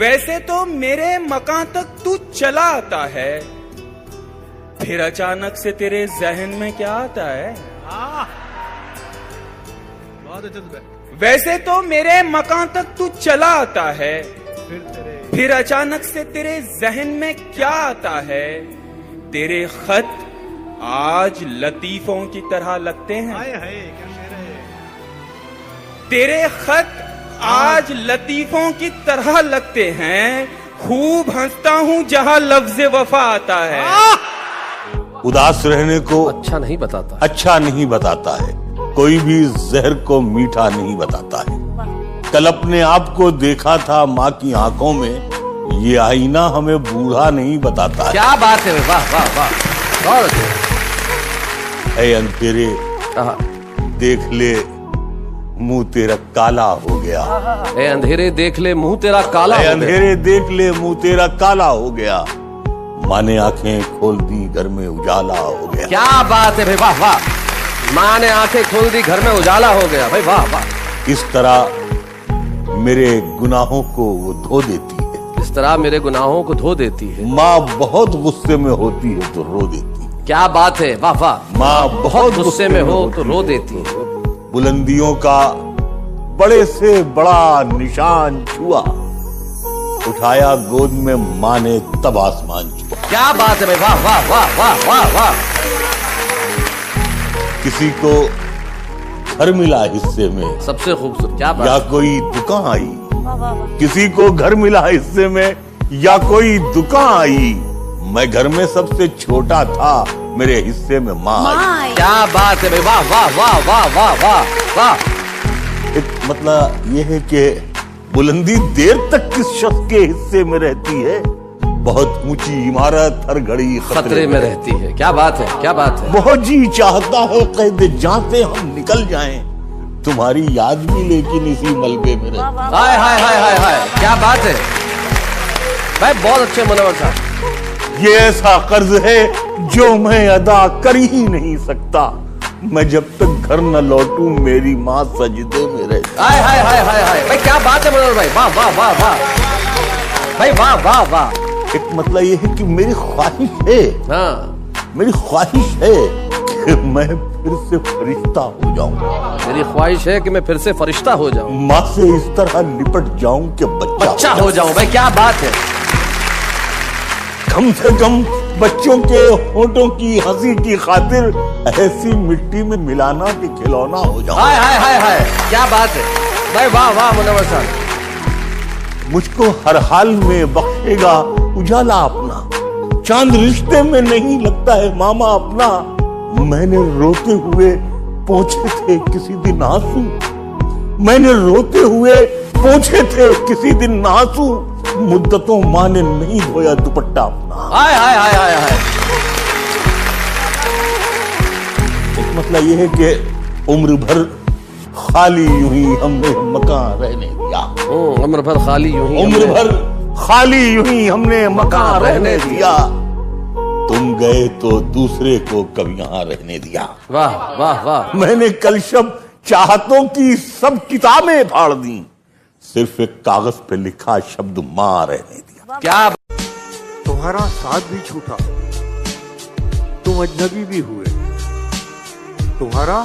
वैसे तो मेरे मकान तक तू चला आता है, फिर अचानक से तेरे जहन में क्या आता है? बहुत अच्छा। वैसे तो मेरे मकान तक तू चला आता है, फिर अचानक से तेरे जहन में क्या आता है? तेरे खत आज लतीफों की तरह लगते हैं। हाय हाय क्या शेर है। तेरे खत आज लतीफों की तरह लगते हैं, खूब हंसता हूँ जहाँ लफ्ज वफा आता है। उदास रहने को अच्छा नहीं बताता है, कोई भी जहर को मीठा नहीं बताता है। कल अपने आप को देखा था माँ की आंखों में, ये आईना हमें बूढ़ा नहीं बताता है। क्या बात है, वाह वाह वाह, बहुत अच्छा। ऐ अंधेरे देख ले मुंह तेरा काला हो गया, ऐ अंधेरे देख ले मुंह तेरा काला, ऐ अंधेरे देख ले मुंह तेरा काला हो गया, माँ ने आंखें खोल दी घर में उजाला हो गया। क्या बात है भाई, वाह वाह, माँ ने आंखें खोल दी घर में उजाला हो गया, भाई वाह वाह। इस तरह मेरे गुनाहों को वो धो देती है, इस तरह मेरे गुनाहों को धो देती है। माँ बहुत गुस्से में होती है तो रो देती है। क्या बात है, वाह वाह। माँ बहुत गुस्से में हो तो रो देती है। बुलंदियों का बड़े से बड़ा निशान छुआ, उठाया गोद में माँ ने तब आसमान छुआ। क्या बात है भाई, वाह वाह वाह वाह वाह वाह। किसी को घर मिला हिस्से में, सबसे खूबसूरत, क्या बात, या कोई दुकान आई। किसी को घर मिला हिस्से में या कोई दुकान आई, मैं घर में सबसे छोटा था, मेरे हिस्से में माँ। क्या बात है भाई, वाह वाह वाह वाह वाह वाह वाह। एक मतलब यह है कि बुलंदी देर तक किस शख्स के हिस्से में रहती है, बहुत ऊंची इमारत हर घड़ी खतरे में रहती है। क्या बात है, क्या बात है। बहुत जी चाहता है कहते जाते हम निकल जाएं, तुम्हारी याद भी लेकिन इसी मलबे में रहती। हाय हाय हाय हाय हाय, क्या बात है भाई, बहुत अच्छे मनोहर साहब। ये ऐसा कर्ज है जो मैं अदा कर ही नहीं सकता, मैं जब तक घर न लौटूं मेरी माँ सजदे में रहती। हाय हाय हाय हाय हाय भाई, क्या बात है मनोहर भाई, वाह वाह वाह वाह भाई, वाह वाह वाह। एक मतलब ये है कि मेरी ख्वाहिश है, हाँ मेरी ख्वाहिश है कि मैं फिर से फरिश्ता हो जाऊं। मेरी ख्वाहिश है कि मैं फिर से फरिश्ता हो जाऊं, माँ से इस तरह निपट जाऊं कि बच्चा हो जाऊं। भाई क्या बात है, कम से कम बच्चों के होंठों की हंसी की खातिर ऐसी मिट्टी में मिलाना कि खिलौना हो जाओ। हाय हाय हाय हाय, क्या बात है भाई, वाह वाह मनोहर साहब। मुझको हर हाल में बख्शेगा उजाला अपना, चांद रिश्ते में नहीं लगता है मामा अपना, मैंने रोते हुए पोंछे थे किसी दिन आंसू, मैंने रोते हुए पोंछे थे किसी दिन आंसू, मुद्दतों माँ ने नहीं धोया दुपट्टा अपना। हाय हाय हाय हाय हाय। एक मतलब यह है कि उम्र भर खाली यूं ही हमने मकान रहने दिया। उम्र भर खाली यूं ही हमने मकान रहने दिया। तुम गए तो दूसरे को कभी यहाँ रहने दिया। वाह वाह वाह। मैंने कल शब चाहतों की सब किताबें फाड़ दी, सिर्फ एक कागज पे लिखा शब्द माँ रहने दिया। क्या तुम्हारा साथ भी छूटा, तुम अजनबी भी हुए, तुम्हारा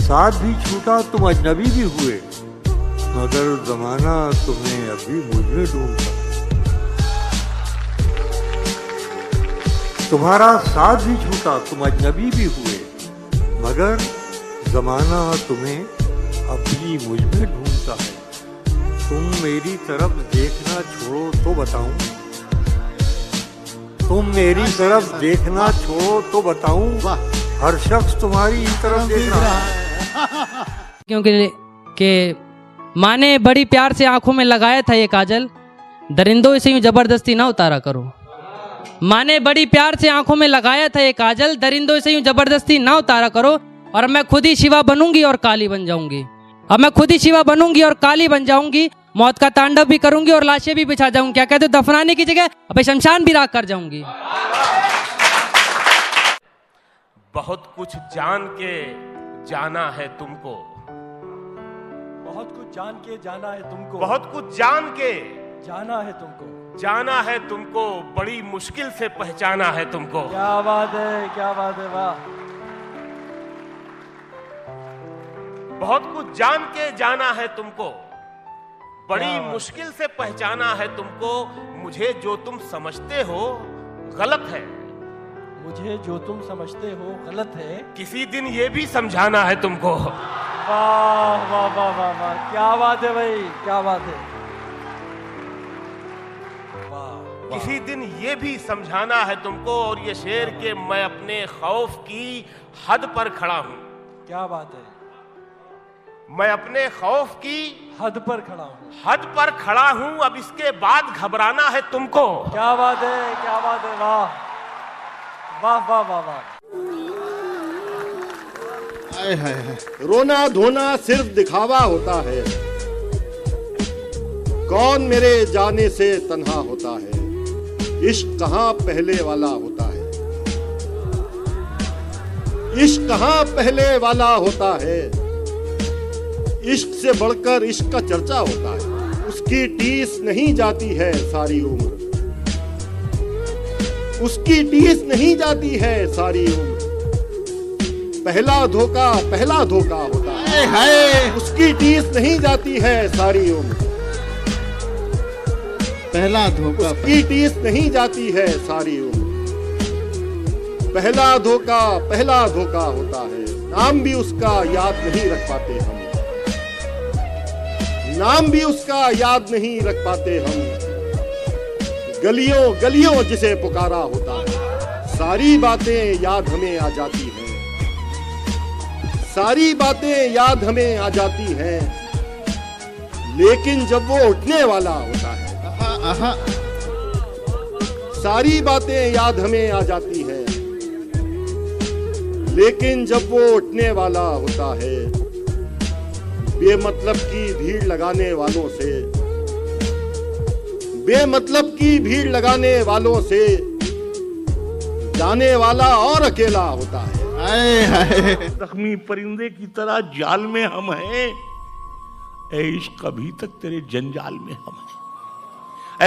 साथ भी छूटा, तुम अजनबी भी हुए, मगर जमाना तुम्हें अभी मुझ में ढूंढता। तुम्हारा साथ भी छूटा, तुम अजनबी भी हुए, मगर जमाना तुम्हें अभी मुझ में ढूंढता है। तुम मेरी तरफ देखना छोड़ो तो बताऊं, हर शख्स तुम्हारी तरफ देख रहा है। क्योंकि माँ ने बड़ी प्यार से आंखों में लगाया था ये काजल, दरिंदों इसे यूं जबरदस्ती ना उतारा करो। माँ ने बड़ी प्यार से आंखों में लगाया था ये काजल, दरिंदों इसे यूं जबरदस्ती ना उतारा करो, और मैं खुद ही शिवा बनूंगी और काली बन जाऊंगी। अब मैं खुद ही शिवा बनूंगी और काली बन जाऊंगी, मौत का तांडव भी करूंगी और लाशें भी बिछा जाऊंगी। क्या कहते हो, दफनाने की जगह अब शमशान भी राख कर जाऊंगी। बहुत कुछ जान के जाना है तुमको, बहुत कुछ जान के जाना है तुमको, बहुत कुछ जान के जाना है तुमको, जाना है तुमको, बड़ी मुश्किल से पहचाना है तुमको। क्या बात है, क्या बात है, वाह। बहुत कुछ जान के जाना है तुमको, बड़ी मुश्किल से पहचाना है तुमको। मुझे जो तुम समझते हो गलत है, मुझे जो तुम समझते हो गलत है, किसी दिन ये भी समझाना है तुमको। वाह वाह वाह वाह वाह, क्या बात है भाई, क्या बात है, वाह। किसी दिन ये भी समझाना है तुमको। और ये शेर के मैं अपने खौफ की हद पर खड़ा हूँ। क्या बात है, मैं अपने खौफ की हद पर खड़ा हूँ, हद पर खड़ा हूँ। अब इसके बाद घबराना है तुमको। क्या बात है, क्या बात है, वाह वाह वाह वाह वाह। आय हाय हाय, रोना धोना सिर्फ दिखावा होता है, कौन मेरे जाने से तन्हा होता है, इश्क कहाँ पहले वाला होता है, इश्क कहाँ पहले वाला होता है, इश्क से बढ़कर इश्क का चर्चा होता है, उसकी टीस नहीं जाती है सारी उम्र, उसकी टीस नहीं जाती है सारी उम्र, पहला धोखा होता है, हाय, उसकी टीस नहीं जाती है सारी उम्र, पहला धोखा, उसकी टीस नहीं जाती है सारी उम्र, पहला धोखा होता है, नाम भी उसका याद नहीं रख पाते हम, नाम भी उसका याद नहीं रख पाते हम, गलियों गलियों जिसे पुकारा होता है, सारी बातें याद हमें आ जाती हैं, सारी बातें याद हमें आ जाती हैं, लेकिन जब वो उठने वाला होता है, आहा, सारी बातें याद हमें आ जाती हैं, लेकिन जब वो उठने वाला होता है, बेमतलब की भीड़ लगाने वालों से जाने वाला और अकेला होता है। आए हाय, जख्मी परिंदे की तरह जाल में हम हैं, ऐ इश्क अभी तक तेरे जंजाल में हम हैं,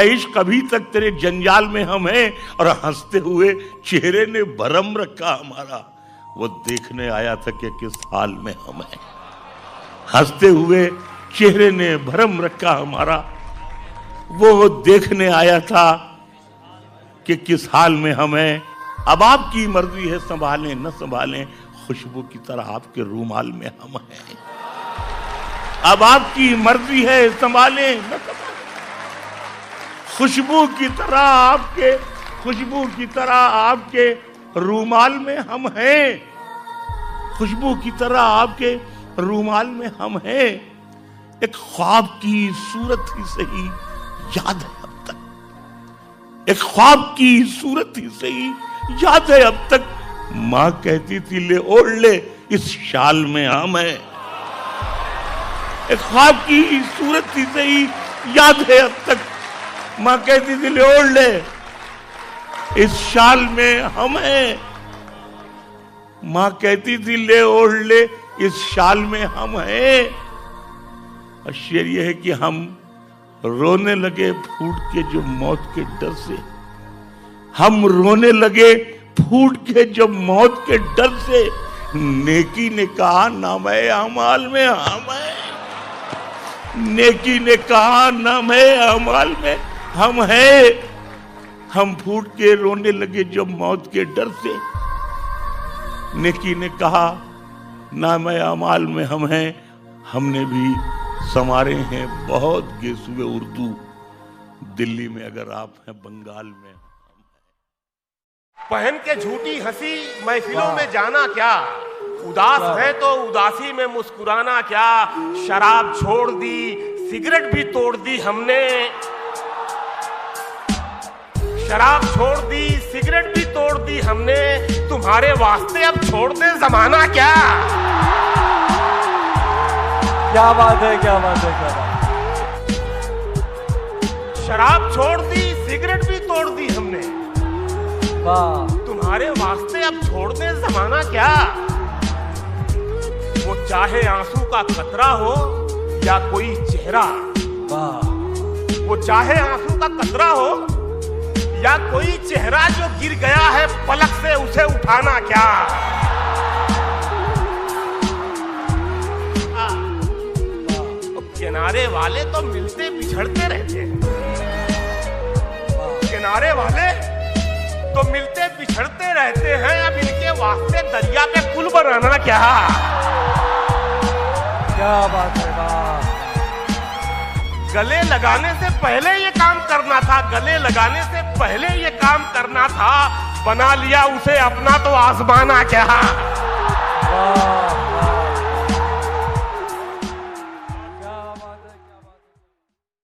ऐ इश्क अभी तक तेरे जंजाल में हम हैं। और हंसते हुए चेहरे ने भरम रखा हमारा, वो देखने आया था कि किस हाल में हम हैं, हंसते हुए चेहरे ने भरम रखा हमारा, वो देखने आया था कि किस हाल में हम हैं। अब आपकी मर्जी है संभालें न संभालें, खुशबू की तरह आपके रूमाल में हम हैं, अब आपकी मर्जी है संभालें न संभालें, खुशबू की तरह आपके रूमाल में हम हैं, खुशबू की तरह आपके रूमाल में हम हैं। एक ख्वाब की सूरत ही सही याद है अब तक, एक ख्वाब की सूरत ही सही याद है अब तक, माँ कहती थी ले ओढ़ ले इस शाल में हम हैं, एक ख्वाब की सूरत ही सही याद है अब तक, माँ कहती थी ले ओढ़ ले इस शाल में हम हैं, माँ कहती थी ले ओढ़ ले इस शाल में हम हैं। और शेर यह है कि हम रोने लगे फूट के जो मौत के डर से, हम रोने लगे फूट के जो मौत के डर से, नेकी ने कहा ना मैं अमाल में हम हैं, नेकी ने कहा ना मैं अमाल में हम हैं, हम फूट के रोने लगे जो मौत के डर से, नेकी ने कहा ना मैं अमाल में हम हैं। हमने भी संवारे हैं बहुत गेसुए उर्दू, दिल्ली में अगर आप हैं, बंगाल में पहन के झूठी हंसी, महफिलों में जाना क्या, उदास है तो उदासी में मुस्कुराना क्या, शराब छोड़ दी सिगरेट भी तोड़ दी हमने, शराब छोड़ दी सिगरेट भी तोड़ दी हमने, तुम्हारे वास्ते अब छोड़ दे जमाना क्या। क्या बात है, क्या बात है, क्या बात। शराब छोड़ दी सिगरेट भी तोड़ दी हमने, वाह, तुम्हारे वास्ते अब छोड़ दे जमाना क्या। वो चाहे आंसू का खतरा हो या कोई चेहरा, वाह, वो चाहे आंसू का कतरा हो या कोई चेहरा जो गिर गया है पलक से, उसे उठाना क्या। किनारे वाले तो मिलते बिछड़ते रहते हैं, किनारे वाले तो मिलते बिछड़ते रहते हैं। अब इनके वास्ते दरिया पे पुल बनाना क्या। क्या बात है बात। गले लगाने से पहले ये काम करना था, गले लगाने से पहले ये काम करना था, बना लिया उसे अपना तो आजमाना क्या।